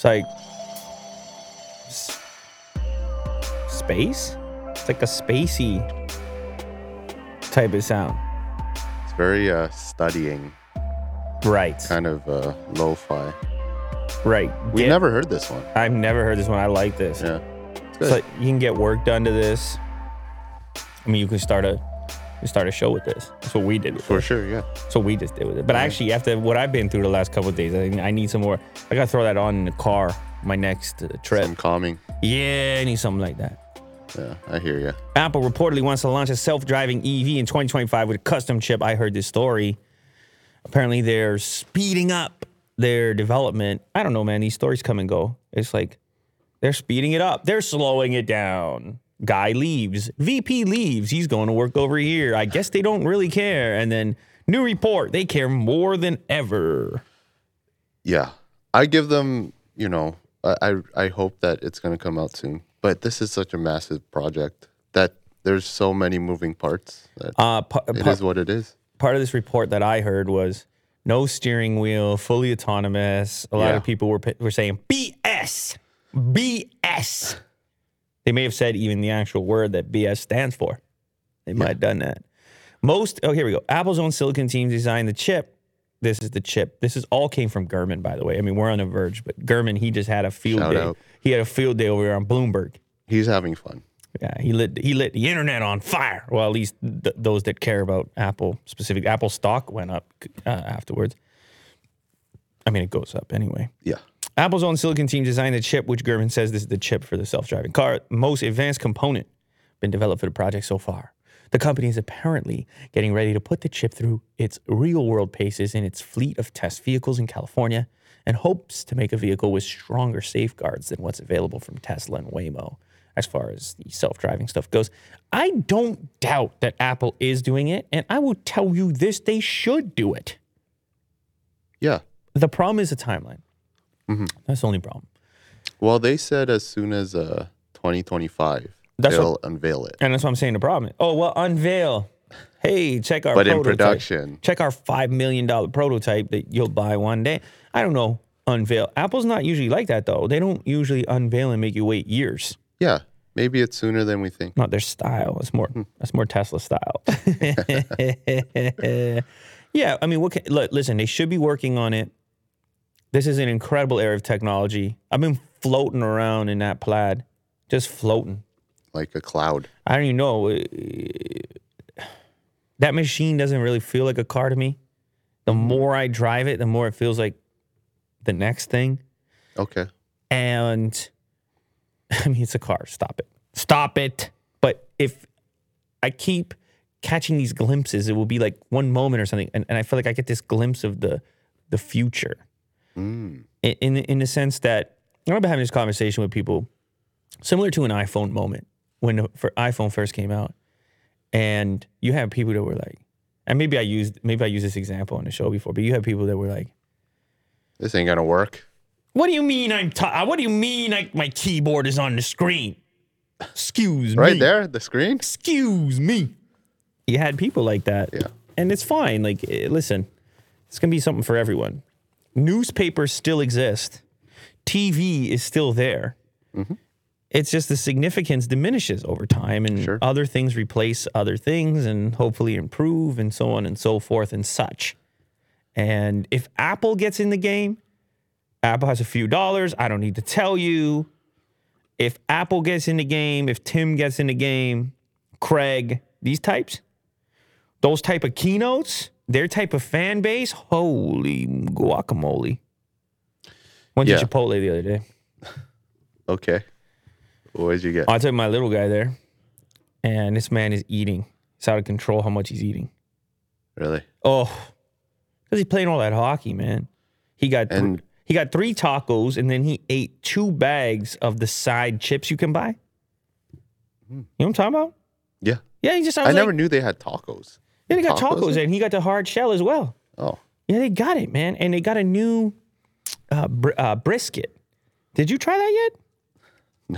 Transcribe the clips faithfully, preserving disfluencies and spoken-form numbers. It's like s- space. It's like a spacey type of sound. It's very uh, studying, right? Kind of uh, lo-fi, right? We yeah. never heard this one. I've never heard this one. I like this. Yeah, it's good. So you can get work done to this. I mean, you can start a. We start a show with this. That's what we did with it. For sure, yeah. That's what we just did with it. But yeah. actually, after what I've been through the last couple of days, I, I need some more. I got to throw that on in the car, my next uh, trip. Some calming. Yeah, I need something like that. Yeah, I hear you. Apple reportedly wants to launch a self-driving E V in twenty twenty-five with a custom chip. I heard this story. Apparently, they're speeding up their development. I don't know, man. These stories come and go. It's like they're speeding it up. They're slowing it down. Guy leaves, V P leaves, he's going to work over here. I guess they don't really care. And then new report, they care more than ever. Yeah, I give them, you know, I I hope that it's going to come out soon. But this is such a massive project that there's so many moving parts. That uh, pa- it pa- is what it is. Part of this report that I heard was no steering wheel, fully autonomous. A lot yeah. of people were were saying B S, B S. They may have said even the actual word that B S stands for. They might yeah. have done that. Most, oh, here we go. Apple's own silicon teams designed the chip. This is the chip. This is all came from Gurman, by the way. I mean, we're on the verge, but Gurman, he just had a field Shout day. Out. He had a field day over here on Bloomberg. He's having fun. Yeah, he lit he lit the internet on fire. Well, at least th- those that care about Apple specific. Apple stock went up uh, afterwards. I mean, it goes up anyway. Yeah. Apple's own silicon team designed the chip, which Gurman says this is the chip for the self-driving car. Most advanced component been developed for the project so far. The company is apparently getting ready to put the chip through its real-world paces in its fleet of test vehicles in California and hopes to make a vehicle with stronger safeguards than what's available from Tesla and Waymo as far as the self-driving stuff goes. I don't doubt that Apple is doing it, and I will tell you this, they should do it. Yeah. The problem is the timeline. Mm-hmm. That's the only problem. Well, they said as soon as uh, twenty twenty-five, that's they'll what, unveil it. And that's what I'm saying the problem is. Oh, well, unveil. Hey, check our but prototype. But in production. Check our five million dollars prototype that you'll buy one day. I don't know. Unveil. Apple's not usually like that, though. They don't usually unveil and make you wait years. Yeah. Maybe it's sooner than we think. Not their style. It's more, that's more Tesla style. Yeah. I mean, what? Can, look, listen, they should be working on it. This is an incredible area of technology. I've been floating around in that plaid, just floating. Like a cloud. I don't even know. That machine doesn't really feel like a car to me. The more I drive it, the more it feels like the next thing. Okay. And, I mean, it's a car. Stop it. Stop it. But if I keep catching these glimpses, it will be like one moment or something. And, and I feel like I get this glimpse of the the future. Mm. In, in in the sense that I remember having this conversation with people, similar to an iPhone moment when the for iPhone first came out, and you have people that were like, and maybe I used maybe I used this example on the show before, but you have people that were like, "This ain't gonna work." What do you mean? I'm t- what do you mean? I, my keyboard is on the screen. Excuse me. Right there, the screen. Excuse me. You had people like that, yeah, and it's fine. Like, listen, it's gonna be something for everyone. Newspapers still exist. T V is still there. Mm-hmm. It's just the significance diminishes over time, and sure. other things replace other things and hopefully improve and so on and so forth and such. And if Apple gets in the game, Apple has a few dollars. I don't need to tell you. If Apple gets in the game, if Tim gets in the game, Craig, these types, those type of keynotes, their type of fan base, holy guacamole. Went yeah. to Chipotle the other day. Okay. What did you get? Oh, I took my little guy there, and this man is eating. It's out of control how much he's eating. Really? Oh, because he's playing all that hockey, man. He got, and, th- he got three tacos, and then he ate two bags of the side chips you can buy. You know what I'm talking about? Yeah. Yeah, he just I like, never knew they had tacos. Yeah, they got tacos, tacos and he got the hard shell as well. Oh. Yeah, they got it, man. And they got a new uh, br- uh, brisket. Did you try that yet?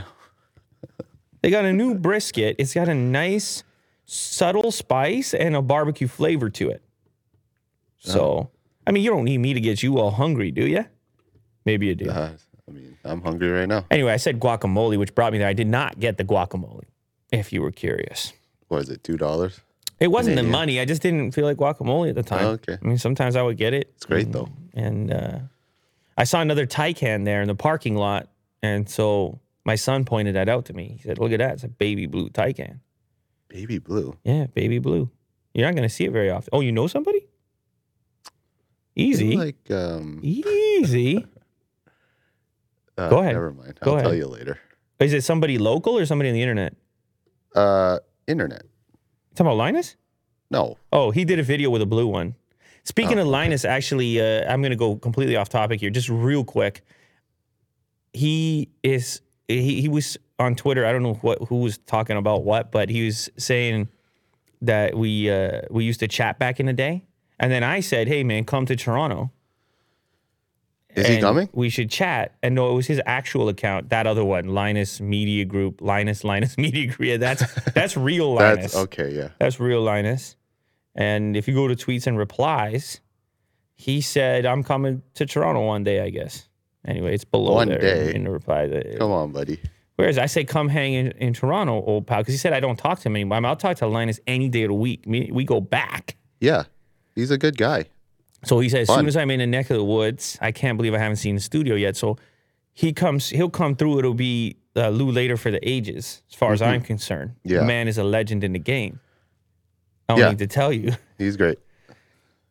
No. They got a new brisket. It's got a nice, subtle spice and a barbecue flavor to it. So, oh. I mean, you don't need me to get you all hungry, do you? Maybe you do. Uh, I mean, I'm hungry right now. Anyway, I said guacamole, which brought me there. I did not get the guacamole, if you were curious. What is it, two dollars? It wasn't Canadian. The money. I just didn't feel like guacamole at the time. Oh, okay. I mean, sometimes I would get it. It's great, and, though. And uh, I saw another Taycan there in the parking lot, and so my son pointed that out to me. He said, look at that. It's a baby blue Taycan. Baby blue? Yeah, baby blue. You're not going to see it very often. Oh, you know somebody? Easy. Like, um... Easy. uh, Go ahead. Never mind. I'll tell you later. Is it somebody local or somebody on the internet? Uh, internet. Talking about Linus? No. Oh, he did a video with a blue one. Speaking oh, of Linus, okay. actually, uh, I'm going to go completely off topic here, just real quick. He is, he, he was on Twitter. I don't know what who was talking about what, but he was saying that we uh, we used to chat back in the day. And then I said, hey, man, come to Toronto. Is he coming? We should chat. And no, it was his actual account, that other one, Linus Media Group, Linus, Linus Media Group. Yeah, that's that's real Linus. That's, okay, yeah. That's real Linus. And if you go to tweets and replies, he said, I'm coming to Toronto one day, I guess. Anyway, it's below one there day. In the reply. That, come on, buddy. Whereas I say, come hang in, in Toronto, old pal, because he said I don't talk to him anymore. I mean, I'll talk to Linus any day of the week. We, we go back. Yeah, he's a good guy. So he said, as Fun. soon as I'm in the neck of the woods, I can't believe I haven't seen the studio yet. So he comes, he'll come through. It'll be uh, Lou later for the ages, as far mm-hmm. as I'm concerned. Yeah. The man is a legend in the game. I don't yeah. need to tell you. He's great.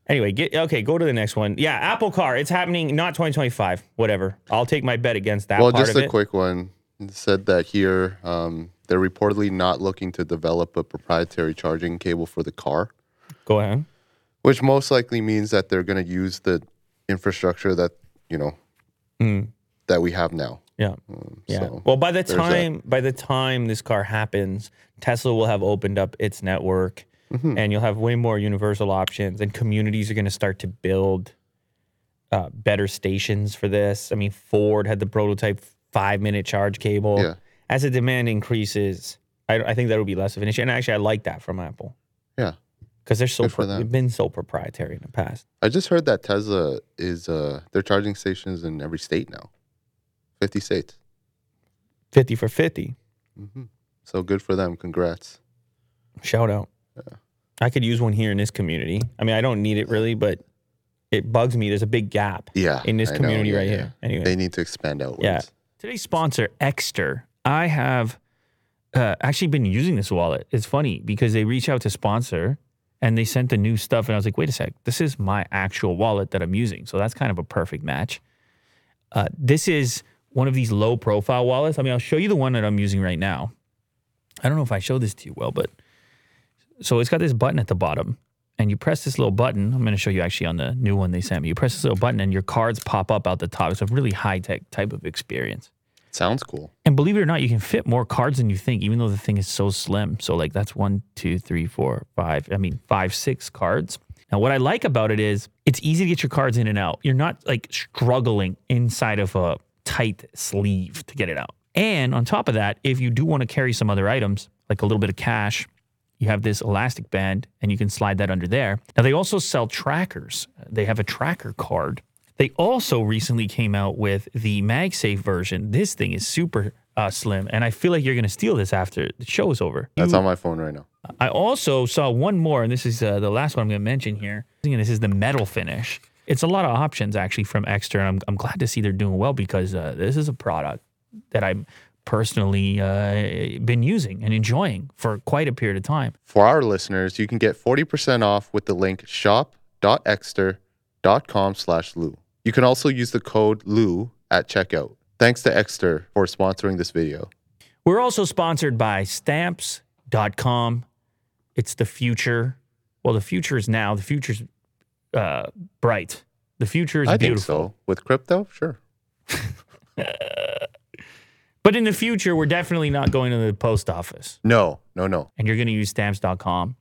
Anyway, get okay, go to the next one. Yeah, Apple Car. It's happening, not twenty twenty-five, whatever. I'll take my bet against that well, part of it. Well, just a quick one. It said that here um, they're reportedly not looking to develop a proprietary charging cable for the car. Go ahead. Which most likely means that they're going to use the infrastructure that, you know, mm. that we have now. Yeah. Um, yeah. So well, by the time that. by the time this car happens, Tesla will have opened up its network, mm-hmm. and you'll have way more universal options, and communities are going to start to build uh, better stations for this. I mean, Ford had the prototype five-minute charge cable. Yeah. As the demand increases, I, I think that will be less of an issue. And actually, I like that from Apple. Yeah. Because they're so pro- they've been so proprietary in the past. I just heard that Tesla is uh, they're charging stations in every state now, fifty states. Fifty for fifty. Mm-hmm. So good for them. Congrats. Shout out. Yeah. I could use one here in this community. I mean, I don't need it really, but it bugs me. There's a big gap. Yeah, in this I community know, yeah, right yeah. here. Anyway, they need to expand outwards. Yeah. Today's sponsor, Ekster. I have uh, actually been using this wallet. It's funny because they reach out to sponsor. And they sent the new stuff, and I was like, wait a sec, this is my actual wallet that I'm using. So that's kind of a perfect match. Uh, this is one of these low-profile wallets. I mean, I'll show you the one that I'm using right now. I don't know if I show this to you well, but... So it's got this button at the bottom, and you press this little button. I'm going to show you actually on the new one they sent me. You press this little button, and your cards pop up out the top. It's a really high-tech type of experience. Sounds cool. And believe it or not, you can fit more cards than you think, even though the thing is so slim. So, like, that's one, two, three, four, five, I mean, five, six cards. Now, what I like about it is it's easy to get your cards in and out. You're not, like, struggling inside of a tight sleeve to get it out. And on top of that, if you do want to carry some other items, like a little bit of cash, you have this elastic band, and you can slide that under there. Now, they also sell trackers. They have a tracker card. They also recently came out with the MagSafe version. This thing is super uh, slim, and I feel like you're going to steal this after the show is over. That's you, on my phone right now. I also saw one more, and this is uh, the last one I'm going to mention here. And this is the metal finish. It's a lot of options, actually, from Ekster, and I'm, I'm glad to see they're doing well because uh, this is a product that I'm personally uh, been using and enjoying for quite a period of time. For our listeners, you can get forty percent off with the link shop dot ekster dot com slash Lou. You can also use the code Lou at checkout. Thanks to Ekster for sponsoring this video. We're also sponsored by Stamps dot com. It's the future. Well, the future is now. The future's uh, bright. The future is I beautiful. I think so. With crypto, sure. But in the future, we're definitely not going to the post office. No, no, no. And you're going to use Stamps dot com.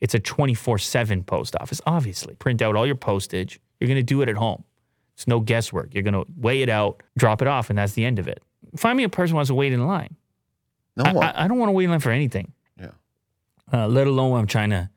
It's a twenty-four seven post office, obviously. Print out all your postage. You're going to do it at home. It's no guesswork. You're going to weigh it out, drop it off, and that's the end of it. Find me a person who wants to wait in line. No I, one. I, I don't want to wait in line for anything. Yeah. Uh, let alone when I'm trying to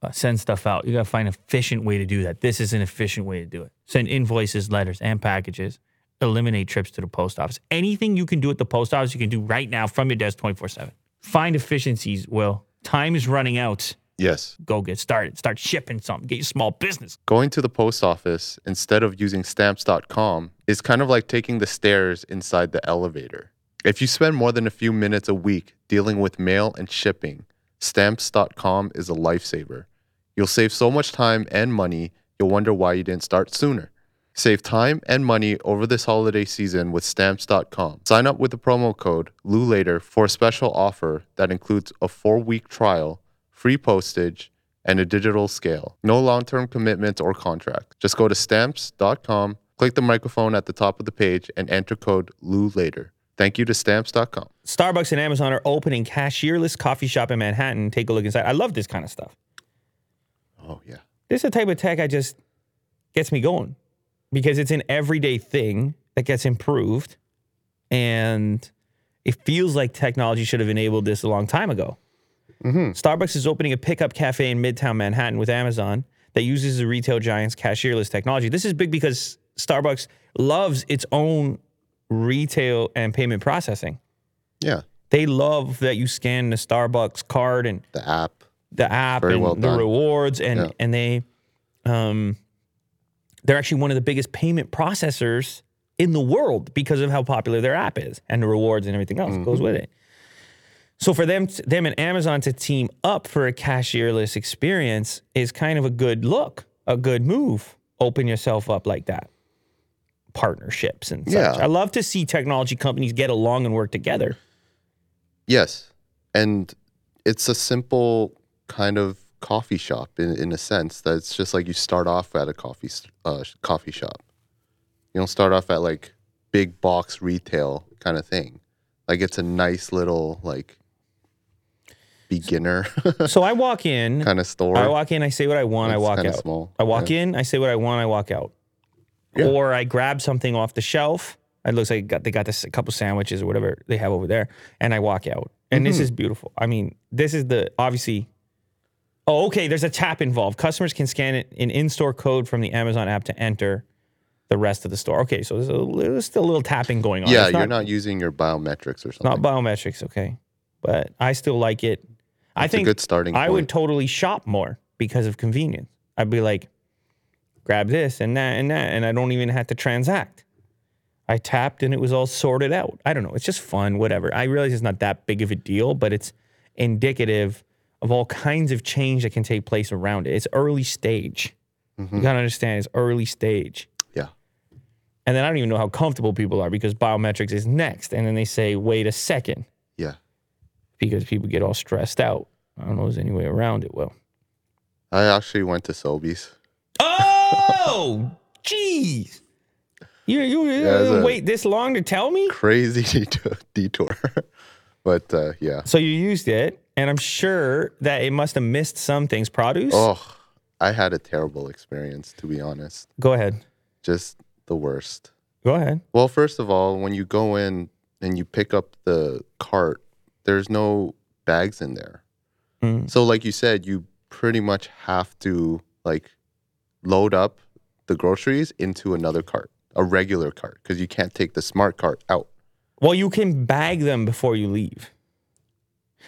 uh, send stuff out. You got to find an efficient way to do that. This is an efficient way to do it. Send invoices, letters, and packages eliminate trips to the post office. Anything you can do at the post office, you can do right now from your desk twenty-four seven. Find efficiencies, Will. Time is running out. Yes. Go get started. Start shipping something. Get your small business. Going to the post office instead of using stamps dot com is kind of like taking the stairs inside the elevator. If you spend more than a few minutes a week dealing with mail and shipping, stamps dot com is a lifesaver. You'll save so much time and money, you'll wonder why you didn't start sooner. Save time and money over this holiday season with stamps dot com. Sign up with the promo code LULATER for a special offer that includes a four-week trial, free postage, and a digital scale. No long-term commitments or contracts. Just go to stamps dot com, click the microphone at the top of the page, and enter code LULATER. Thank you to stamps dot com. Starbucks and Amazon are opening cashierless coffee shop in Manhattan. Take a look inside. I love this kind of stuff. Oh, yeah. This is the type of tech I just gets me going because it's an everyday thing that gets improved, and it feels like technology should have enabled this a long time ago. Mm-hmm. Starbucks is opening a pickup cafe in Midtown Manhattan with Amazon that uses the retail giant's cashierless technology. This is big because Starbucks loves its own retail and payment processing. Yeah. They love that you scan the Starbucks card and the app, the app Very and well the rewards. And, yeah. and they, um, they're actually one of the biggest payment processors in the world because of how popular their app is and the rewards and everything else mm-hmm. goes with it. So for them them and Amazon to team up for a cashierless experience is kind of a good look, a good move. Open yourself up like that. Partnerships and such. Yeah. I love to see technology companies get along and work together. Yes. And it's a simple kind of coffee shop in, in a sense that it's just like you start off at a coffee uh, coffee shop. You don't start off at like big box retail kind of thing. Like it's a nice little like... beginner. So I walk in. Kind of store. I walk in, I say what I want, That's I walk out. Small. I walk yeah. in, I say what I want, I walk out. Yeah. Or I grab something off the shelf. It looks like got, they got this a couple sandwiches or whatever they have over there. And I walk out. And mm-hmm. this is beautiful. I mean, this is the, obviously, oh, okay, there's a tap involved. Customers can scan it, an in-store code from the Amazon app to enter the rest of the store. Okay, so there's, a, there's still a little tapping going on. Yeah, it's you're not, not using your biometrics or something. Not biometrics, okay. But I still like it. I That's think a good starting point. I would totally shop more because of convenience. I'd be like, grab this and that and that, and I don't even have to transact. I tapped and it was all sorted out. I don't know. It's just fun, whatever. I realize it's not that big of a deal, but it's indicative of all kinds of change that can take place around it. It's early stage. Mm-hmm. You got to understand it's early stage. Yeah. And then I don't even know how comfortable people are because biometrics is next. And then they say, wait a second. Yeah. Because people get all stressed out. I don't know if there's any way around it, Will. I actually went to Sobey's. Oh, jeez. You you, you yeah, wait this long to tell me? Crazy detour. But, uh, yeah. So you used it, and I'm sure that it must have missed some things. Produce? Oh, I had a terrible experience, to be honest. Go ahead. Just the worst. Go ahead. Well, first of all, when you go in and you pick up the cart, there's no bags in there. Mm. So like you said, you pretty much have to like load up the groceries into another cart, a regular cart, because you can't take the smart cart out. Well, you can bag them before you leave.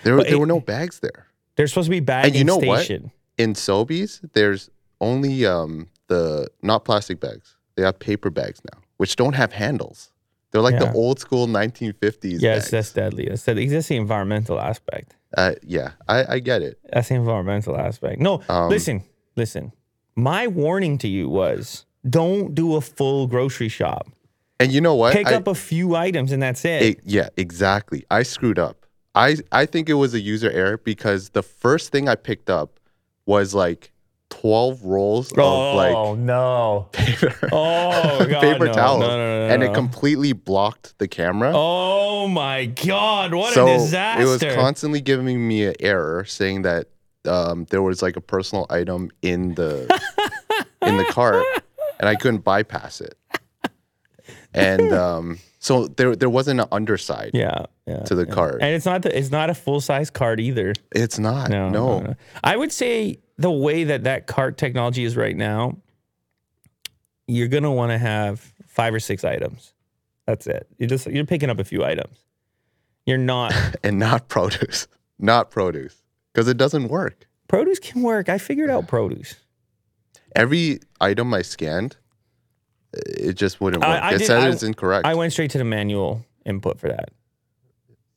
There, there it, were no bags there. There's supposed to be bagging station. And you know station. what? In Sobeys, there's only um, the, not plastic bags. They have paper bags now, which don't have handles. They're like yeah. the old school nineteen fifties. Yes, bags. That's deadly. That's deadly. That's the environmental aspect. Uh, yeah, I, I get it. That's the environmental aspect. No, um, listen, listen. My warning to you was don't do a full grocery shop. And you know what? Pick I, up a few items and that's it. it. Yeah, exactly. I screwed up. I, I think it was a user error because the first thing I picked up was like twelve rolls oh, of like no. paper, oh, God, paper no. towels, no, no, no, and no. it completely blocked the camera. Oh my God, what so a disaster! It was constantly giving me an error saying that um, there was like a personal item in the in the cart, and I couldn't bypass it. And um, so there there wasn't an underside yeah, yeah, to the yeah. cart, and it's not the, it's not a full size cart either. It's not. No, no. no, no. I would say. The way that that cart technology is right now, you're going to want to have five or six items. That's it. You're just you're picking up a few items. You're not and not produce, not produce, because it doesn't work. Produce can work. I figured out produce. Every item I scanned, it just wouldn't work. I, I it did, said I, it's incorrect. I went straight to the manual input for that.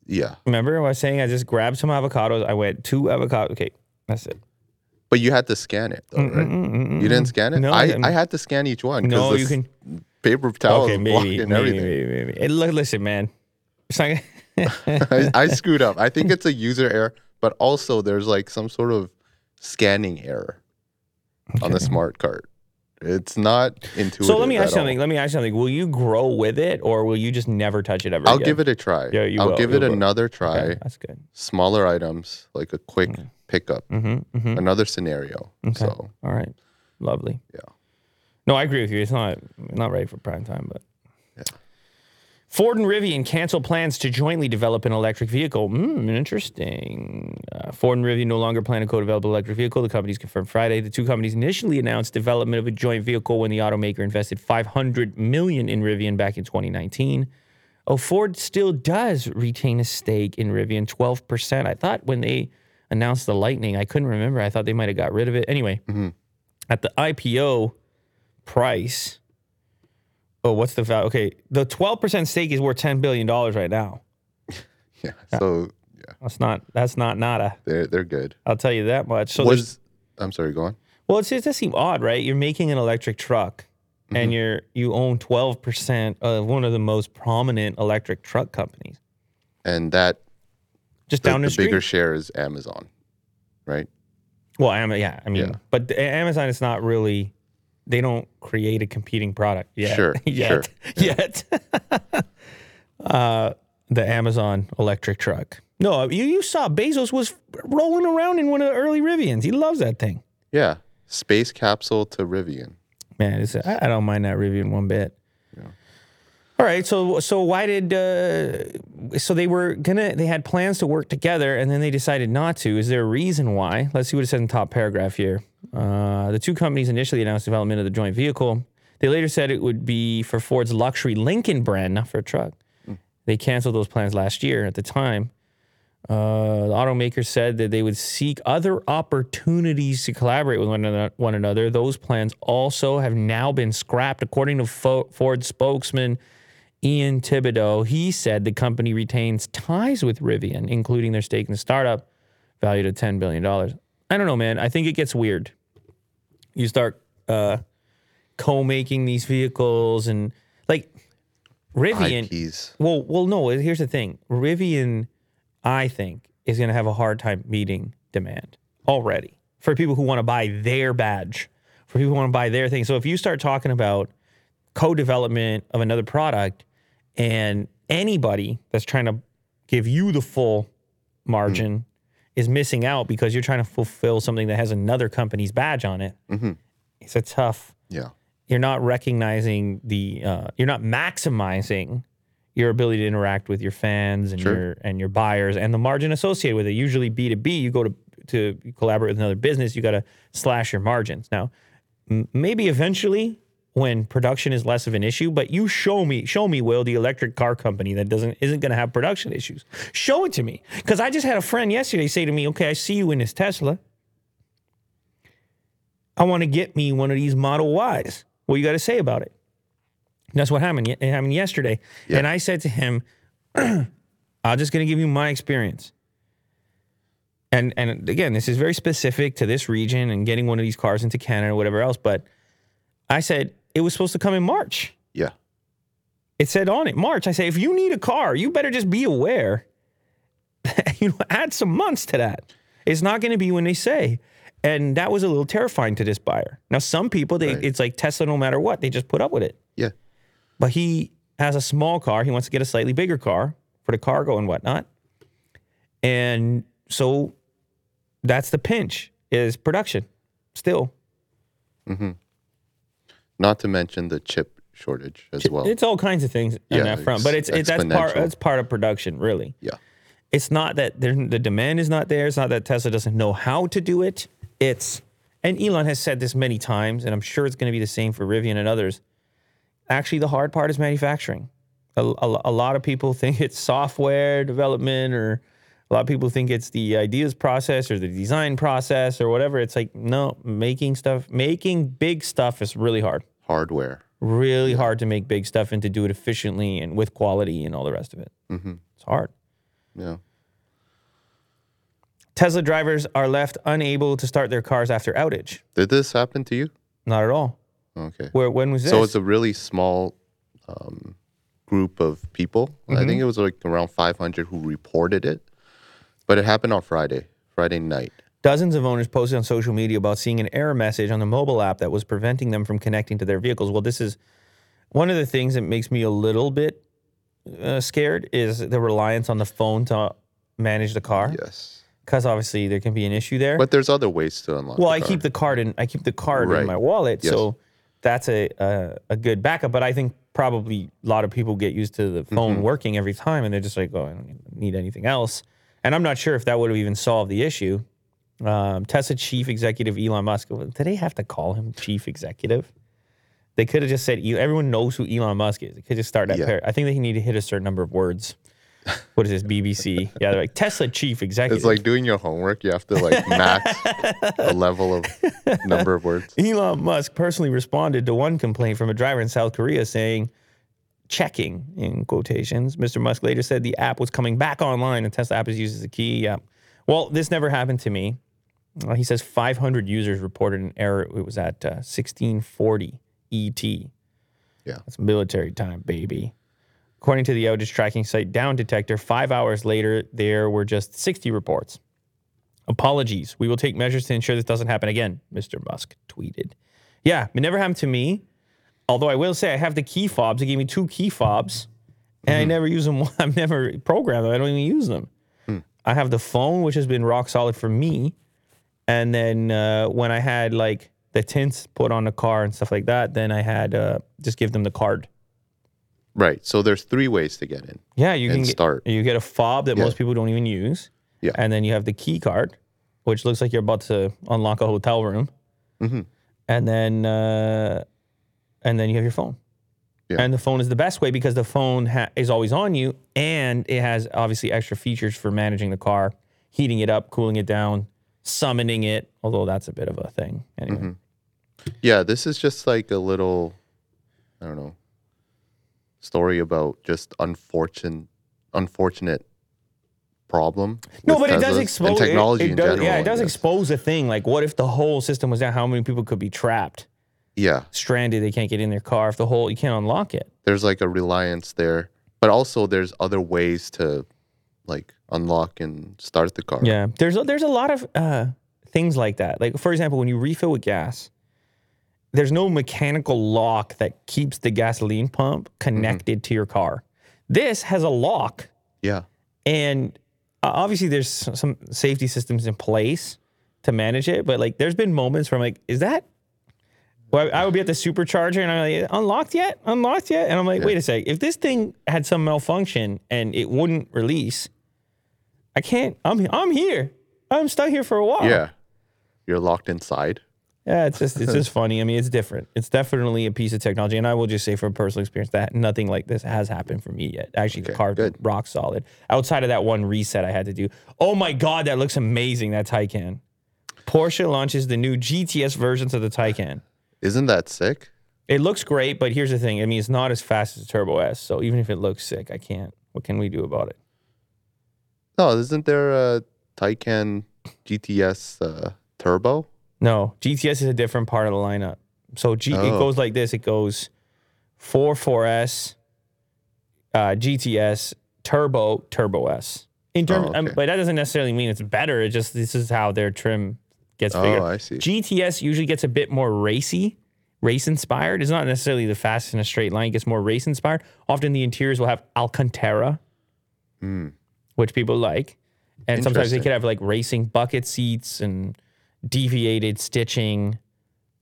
Yeah. Remember, I was saying I just grabbed some avocados. I went two avocado. Okay, that's it. But you had to scan it, though, right? Mm-mm, mm-mm, you didn't scan it. No, I, I had to scan each one. No, the you can paper towels okay, maybe, and maybe, everything. Maybe, maybe, maybe. It, look, listen, man. Not... I, I screwed up. I think it's a user error, but also there's like some sort of scanning error okay. on the smart card. It's not intuitive. So let me ask something. All. Let me ask something. Will you grow with it, or will you just never touch it ever? I'll again? give it a try. Yeah, you I'll will. give You'll it will. another try. Okay, that's good. Smaller items, like a quick mm. pickup. Mm-hmm, mm-hmm. Another scenario. Okay. So, all right, lovely. Yeah. No, I agree with you. It's not not ready for prime time, but yeah. Ford and Rivian cancel plans to jointly develop an electric vehicle. Hmm, interesting. Uh, Ford and Rivian no longer plan to co-develop an electric vehicle. The companies confirmed Friday. The two companies initially announced development of a joint vehicle when the automaker invested five hundred million dollars in Rivian back in twenty nineteen. Oh, Ford still does retain a stake in Rivian, twelve percent. I thought when they announced the Lightning, I couldn't remember. I thought they might have got rid of it. Anyway, mm-hmm. at the I P O price... Oh, what's the value? Okay, the twelve percent stake is worth ten billion dollars right now. Yeah, so, yeah. That's not, that's not nada. They're, they're good. I'll tell you that much. So Was, I'm sorry, go on. Well, it's, it does seem odd, right? You're making an electric truck, mm-hmm. and you're, you own twelve percent of one of the most prominent electric truck companies. And that... Just the, down the, the street. The bigger share is Amazon, right? Well, I mean, yeah, I mean, yeah. but the, Amazon is not really... They don't create a competing product yet. Sure, yet, sure. Yet. Yeah. uh, the Amazon electric truck. No, you, you saw Bezos was rolling around in one of the early Rivians. He loves that thing. Yeah. Space capsule to Rivian. Man, it's, I, I don't mind that Rivian one bit. Yeah. All right, so so why did... Uh, so they were going to... They had plans to work together, and then they decided not to. Is there a reason why? Let's see what it says in the top paragraph here. Uh, the two companies initially announced development of the joint vehicle. They later said it would be for Ford's luxury Lincoln brand, not for a truck. Mm. They canceled those plans last year at the time. Uh, the automaker said that they would seek other opportunities to collaborate with one another. One another. Those plans also have now been scrapped. According to Fo- Ford spokesman Ian Thibodeau, he said the company retains ties with Rivian, including their stake in the startup, valued at ten billion dollars. I don't know, man. I think it gets weird. You start uh, co-making these vehicles and, like, Rivian... I Ps. Well, well, no, here's the thing. Rivian, I think, is going to have a hard time meeting demand already for people who want to buy their badge, for people who want to buy their thing. So if you start talking about co-development of another product and anybody that's trying to give you the full margin... Mm. is missing out because you're trying to fulfill something that has another company's badge on it. Mm-hmm. It's a tough... Yeah. You're not recognizing the... Uh, you're not maximizing your ability to interact with your fans and sure. your and your buyers and the margin associated with it. Usually B two B, you go to, to collaborate with another business, you got to slash your margins. Now, m- maybe eventually when production is less of an issue, but you show me, show me, Will, the electric car company that doesn't isn't going to have production issues. Show it to me. Because I just had a friend yesterday say to me, okay, I see you in this Tesla. I want to get me one of these Model Ys. What you got to say about it? And that's what happened. It happened yesterday. Yeah. And I said to him, I'm just going to give you my experience. And and again, this is very specific to this region and getting one of these cars into Canada or whatever else, but I said, it was supposed to come in March. Yeah. It said on it, March. I say, if you need a car, you better just be aware. You know, add some months to that. It's not going to be when they say. And that was a little terrifying to this buyer. Now, some people, they right. it's like Tesla no matter what. They just put up with it. Yeah. But he has a small car. He wants to get a slightly bigger car for the cargo and whatnot. And so that's the pinch is production still. Mm-hmm. Not to mention the chip shortage as well. It's all kinds of things yeah, on that front, but it's, it's that's part that's part of production, really. Yeah, it's not that the demand is not there. It's not that Tesla doesn't know how to do it. It's and Elon has said this many times, and I'm sure it's going to be the same for Rivian and others. Actually, the hard part is manufacturing. A, a, a lot of people think it's software development, or a lot of people think it's the ideas process or the design process or whatever. It's like, no, making stuff, making big stuff is really hard. Hardware. Really hard to make big stuff and to do it efficiently and with quality and all the rest of it. Mm-hmm. It's hard. Yeah. Tesla drivers are left unable to start their cars after outage. Did this happen to you? Not at all. Okay. Where, when was this? So it's a really small um, group of people. Mm-hmm. I think it was like around five hundred who reported it. But it happened on Friday, Friday night. Dozens of owners posted on social media about seeing an error message on the mobile app that was preventing them from connecting to their vehicles. Well, this is one of the things that makes me a little bit uh, scared is the reliance on the phone to manage the car. Yes. Because obviously there can be an issue there. But there's other ways to unlock. Well, the I car. keep the card in. I keep the card right. in my wallet, yes. so that's a, a a good backup. But I think probably a lot of people get used to the phone mm-hmm. working every time, and they're just like, oh, I don't need anything else. And I'm not sure if that would have even solved the issue. Um, Tesla chief executive Elon Musk. Did they have to call him chief executive? They could have just said, everyone knows who Elon Musk is. They could just start that yeah. pair. I think they need to hit a certain number of words. What is this, B B C? Yeah, they're like, Tesla chief executive. It's like doing your homework. You have to, like, max a level of number of words. Elon Musk personally responded to one complaint from a driver in South Korea saying, checking, in quotations. Mister Musk later said the app was coming back online and Tesla app is used as a key app. Well, this never happened to me. Well, he says five hundred users reported an error. It was at uh, sixteen forty E T. Yeah. That's military time, baby. According to the outage tracking site Down Detector, five hours later, there were just sixty reports. Apologies. We will take measures to ensure this doesn't happen again, Mister Musk tweeted. Yeah, it never happened to me. Although I will say I have the key fobs. They gave me two key fobs, and mm-hmm. I never use them. I've never programmed them. I don't even use them. Mm. I have the phone, which has been rock solid for me. And then uh, when I had, like, the tints put on the car and stuff like that, then I had uh, just give them the card. Right, so there's three ways to get in. Yeah, you can get, start. You get a fob that yeah. most people don't even use. Yeah, and then you have the key card, which looks like you're about to unlock a hotel room. Mm-hmm. And then, uh, and then you have your phone. Yeah. And the phone is the best way because the phone ha- is always on you, and it has obviously extra features for managing the car, heating it up, cooling it down, summoning it. Although that's a bit of a thing. Anyway. Mm-hmm. Yeah, this is just like a little, I don't know. Story about just unfortunate, unfortunate problem. No, but Teslas it does expose technology it, it in does, general. Yeah, it does expose a thing. Like, what if the whole system was down? How many people could be trapped? Yeah, stranded. They can't get in their car. If the whole you can't unlock it. There's like a reliance there, but also there's other ways to, like, unlock and start the car. Yeah, there's a, there's a lot of uh, things like that. Like, for example, when you refill with gas. There's no mechanical lock that keeps the gasoline pump connected mm-hmm. to your car. This has a lock. Yeah. And uh, obviously there's some safety systems in place to manage it. But, like, there's been moments where I'm like, is that? Well, I, I would be at the supercharger and I'm like, unlocked yet? Unlocked yet? And I'm like, yeah. wait a sec. If this thing had some malfunction and it wouldn't release, I can't. I'm, I'm here. I'm stuck here for a while. Yeah. You're locked inside. Yeah, it's just it's just funny. I mean, it's different. It's definitely a piece of technology, and I will just say from personal experience that nothing like this has happened for me yet. Actually, okay, the car's rock solid. Outside of that one reset I had to do. Oh my God, that looks amazing, that Taycan. Porsche launches the new G T S versions of the Taycan. Isn't that sick? It looks great, but here's the thing. I mean, it's not as fast as the Turbo S, so even if it looks sick, I can't. What can we do about it? No, isn't there a Taycan G T S uh, Turbo? No, G T S is a different part of the lineup. So G- oh. it goes like this. It goes four, four S, uh, G T S, Turbo, Turbo S. In term- oh, okay. um, but that doesn't necessarily mean it's better. It just this is how their trim gets bigger. Oh, I see. G T S usually gets a bit more racy, race-inspired. It's not necessarily the fastest in a straight line. It gets more race-inspired. Often the interiors will have Alcantara, mm. which people like. And sometimes they could have, like, racing bucket seats and... deviated stitching.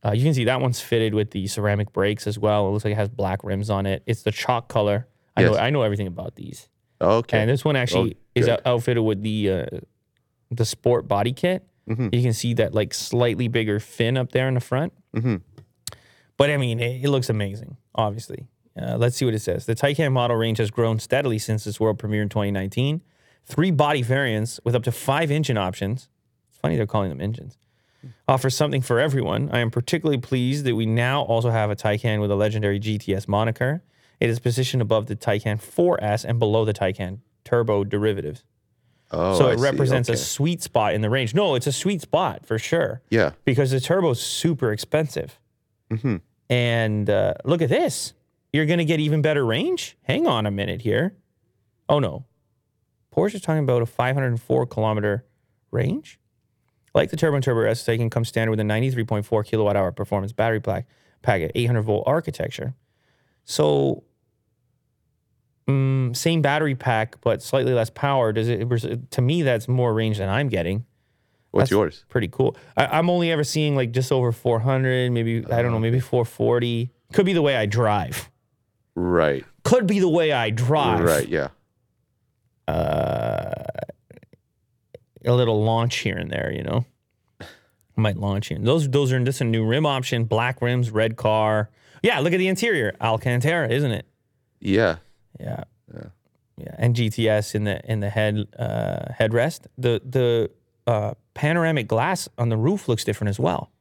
Uh, you can see that one's fitted with the ceramic brakes as well. It looks like it has black rims on it. It's the chalk color. I yes. know I know everything about these. Okay. And this one actually oh, is outfitted with the uh, the sport body kit. Mm-hmm. You can see that, like, slightly bigger fin up there in the front. Mm-hmm. But I mean, it, it looks amazing. Obviously, Uh, let's see what it says. The Taycan model range has grown steadily since its world premiere in twenty nineteen. Three body variants with up to five engine options. It's funny they're calling them engines. Offers something for everyone. I am particularly pleased that we now also have a Taycan with a legendary G T S moniker. It is positioned above the Taycan four S and below the Taycan turbo derivatives. Oh, so it I represents see. Okay. a sweet spot in the range. No, it's a sweet spot for sure. Yeah. Because the turbo's super expensive. Mm-hmm. And uh, look at this. You're going to get even better range? Hang on a minute here. Oh, no. Porsche is talking about a five hundred four kilometer range. Like the Turbo and Turbo S, Taycan comes standard with a ninety-three point four kilowatt hour performance battery pack, pack at eight hundred volt architecture. So... Mm, same battery pack, but slightly less power. Does it, it? To me, that's more range than I'm getting. What's that's yours? Pretty cool. I, I'm only ever seeing like just over four hundred, maybe uh, I don't know, maybe four forty. Could be the way I drive. Right. Could be the way I drive. Right. Yeah. Uh, a little launch here and there, you know. I might launch here. Those those are just a new rim option. Black rims, red car. Yeah. Look at the interior, Alcantara, isn't it? Yeah. Yeah. yeah, yeah, and G T S in the in the head uh, headrest. The the uh, panoramic glass on the roof looks different as well.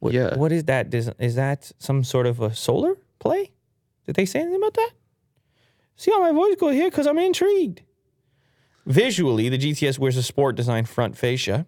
What, yeah, what is that? Is, is that some sort of a solar play? Did they say anything about that? See how my voice goes here because I'm intrigued. Visually, the G T S wears a sport design front fascia,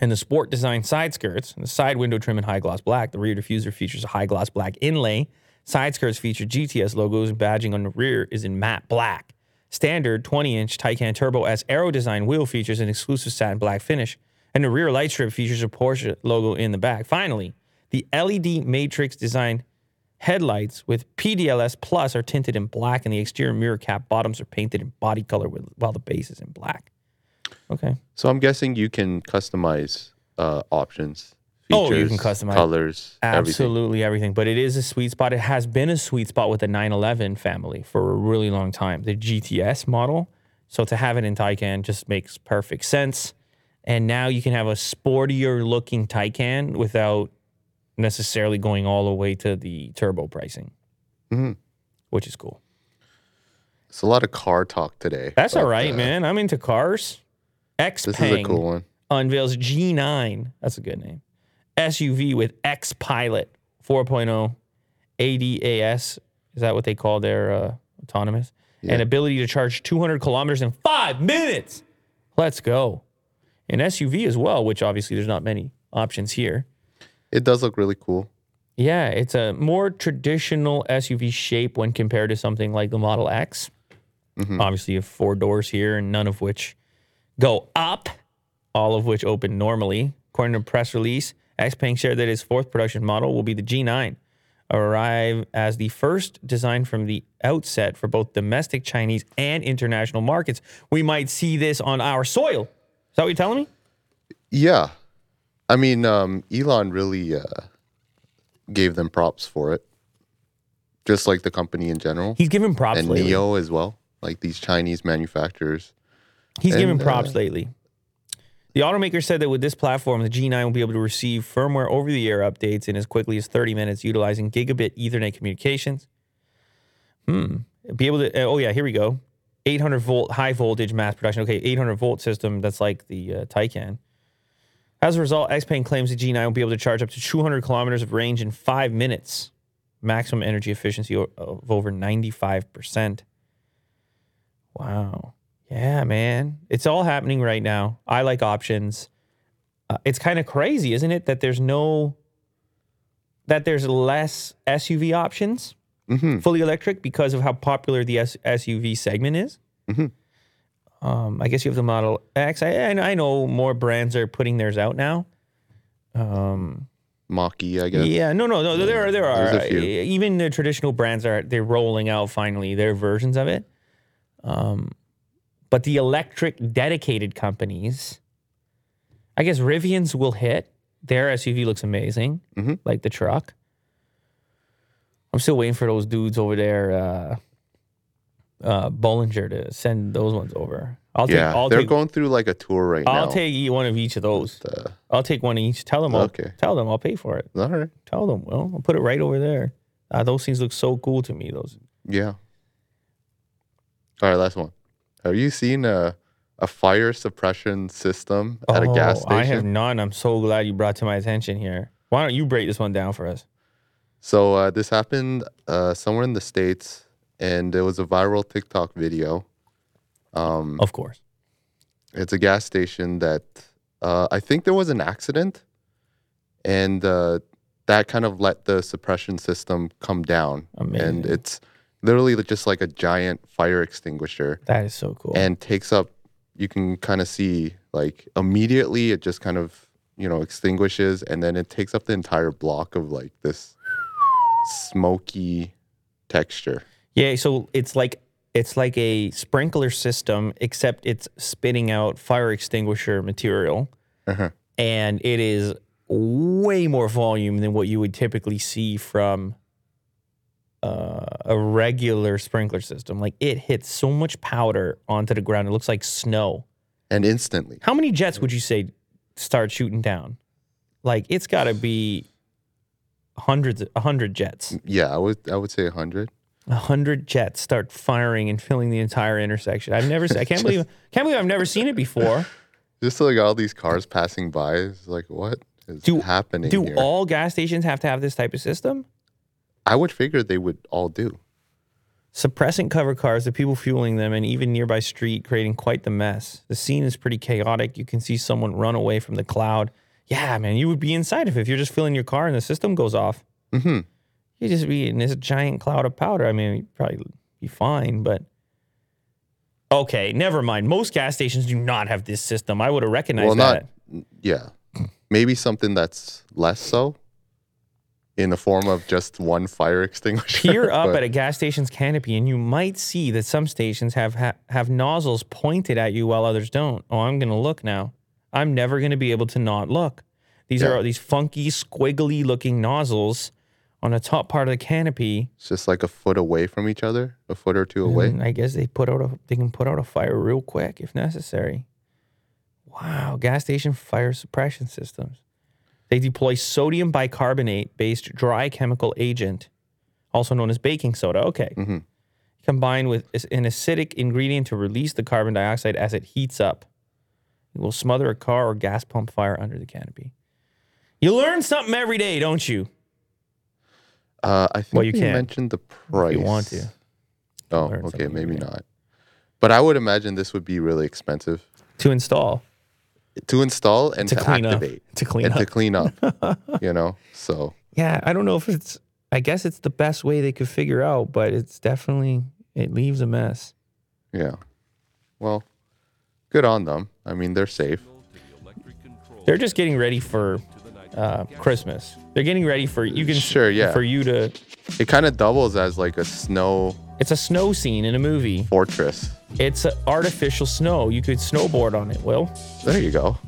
and the sport design side skirts. And the side window trim in high gloss black. The rear diffuser features a high gloss black inlay. Side skirts feature G T S logos and badging on the rear is in matte black. Standard twenty inch Taycan Turbo S Aero Design wheel features an exclusive satin black finish, and the rear light strip features a Porsche logo in the back. Finally, the L E D matrix design headlights with P D L S Plus are tinted in black, and the exterior mirror cap bottoms are painted in body color with, while the base is in black. Okay. So I'm guessing you can customize uh, options. Features, oh, you can customize colors, absolutely everything. everything. But it is a sweet spot. It has been a sweet spot with the nine eleven family for a really long time, the G T S model. So to have it in Taycan just makes perfect sense. And now you can have a sportier looking Taycan without necessarily going all the way to the turbo pricing, mm-hmm. which is cool. It's a lot of car talk today. That's all right, uh, man. I'm into cars. Xpeng this is a cool one. Unveils G nine. That's a good name. S U V with X-Pilot four point oh A D A S. Is that what they call their uh, autonomous? Yeah. And ability to charge two hundred kilometers in five minutes. Let's go. An S U V as well, which obviously there's not many options here. It does look really cool. Yeah, it's a more traditional S U V shape when compared to something like the Model X. Mm-hmm. Obviously, you have four doors here, and none of which go up, all of which open normally. According to a press release, Xpeng shared that its fourth production model will be the G nine, arrive as the first design from the outset for both domestic Chinese and international markets. We might see this on our soil. Is that what you're telling me? Yeah. I mean, um, Elon really uh, gave them props for it, just like the company in general. He's given props and lately. And N I O as well, like these Chinese manufacturers. He's and, given props uh, lately. The automaker said that with this platform, the G nine will be able to receive firmware over-the-air updates in as quickly as thirty minutes, utilizing gigabit Ethernet communications. Hmm. Be able to... Uh, oh, yeah, here we go. eight hundred volt, high-voltage mass production. Okay, eight hundred volt system. That's like the uh, Taycan. As a result, Xpeng claims the G nine will be able to charge up to two hundred kilometers of range in five minutes. Maximum energy efficiency of over ninety-five percent. Wow. Yeah, man. It's all happening right now. I like options. Uh, it's kind of crazy, isn't it, that there's no... that there's less S U V options, mm-hmm. fully electric, because of how popular the S- SUV segment is. Mm-hmm. Um, I guess you have the Model X. I, I know more brands are putting theirs out now. Um, Mach-E, I guess. Yeah, no, no, no. Yeah. There are. There are. Uh, even the traditional brands, are they're rolling out, finally, their versions of it. Um... But the electric dedicated companies, I guess Rivians will hit. Their S U V looks amazing, mm-hmm. like the truck. I'm still waiting for those dudes over there, uh, uh, Bollinger, to send those ones over. I'll take, yeah, I'll they're take, going through like a tour right I'll now. I'll take one of each of those. The... I'll take one of each. Tell them, okay. I'll, tell them I'll pay for it. All right. Tell them, well, I'll put it right over there. Uh, those things look so cool to me. Those. Yeah. All right, last one. Have you seen a, a fire suppression system at oh, a gas station? I have none. I'm so glad you brought to my attention here. Why don't you break this one down for us? So uh, this happened uh, somewhere in the States, and it was a viral TikTok video. Um, of course. It's a gas station that uh, I think there was an accident, and uh, that kind of let the suppression system come down. Amazing. And it's literally just like a giant fire extinguisher. That is so cool. And takes up, you can kind of see, like, immediately it just kind of, you know, extinguishes, and then it takes up the entire block of, like, this smoky texture. Yeah, so it's like it's like a sprinkler system, except it's spitting out fire extinguisher material. Uh-huh. And it is way more volume than what you would typically see from uh, a regular sprinkler system. Like, it hits so much powder onto the ground, it looks like snow. And instantly. How many jets would you say start shooting down? Like, it's got to be hundreds, a hundred jets. Yeah, I would, I would say a hundred. A hundred jets start firing and filling the entire intersection. I've never, I can't just, believe, can't believe I've never seen it before. Just like all these cars passing by, it's like, what is do, happening? Do here? All gas stations have to have this type of system? I would figure they would all do. Suppressing cover cars, the people fueling them, and even nearby street, creating quite the mess. The scene is pretty chaotic. You can see someone run away from the cloud. Yeah, man, you would be inside if, if you're just filling your car and the system goes off. Mm-hmm. You'd just be in this giant cloud of powder. I mean, you'd probably be fine, but... Okay, never mind. Most gas stations do not have this system. I would have recognized well, not, that. Yeah. Maybe something that's less so in the form of just one fire extinguisher. Peer up but, at a gas station's canopy, and you might see that some stations have, ha- have nozzles pointed at you while others don't. Oh, I'm going to look now. I'm never going to be able to not look. These yeah. are these funky, squiggly-looking nozzles on the top part of the canopy. It's just like a foot away from each other, a foot or two away. And I guess they put out a, they can put out a fire real quick if necessary. Wow, gas station fire suppression systems. They deploy sodium bicarbonate-based dry chemical agent, also known as baking soda. Okay. Mm-hmm. Combined with an acidic ingredient to release the carbon dioxide as it heats up. It will smother a car or gas pump fire under the canopy. You learn something every day, don't you? Uh, I think well, you, you mentioned the price. If you want to. You oh, okay, maybe not. But I would imagine this would be really expensive. To install. To install and to, to clean activate. Up. To clean and up. And to clean up, you know, so. Yeah, I don't know if it's, I guess it's the best way they could figure out, but it's definitely, it leaves a mess. Yeah. Well, good on them. I mean, they're safe. They're just getting ready for uh, Christmas. They're getting ready for you can sure, yeah. for you to. It kind of doubles as like a snow. It's a snow scene in a movie. Fortress. It's artificial snow. You could snowboard on it, Will. There you go.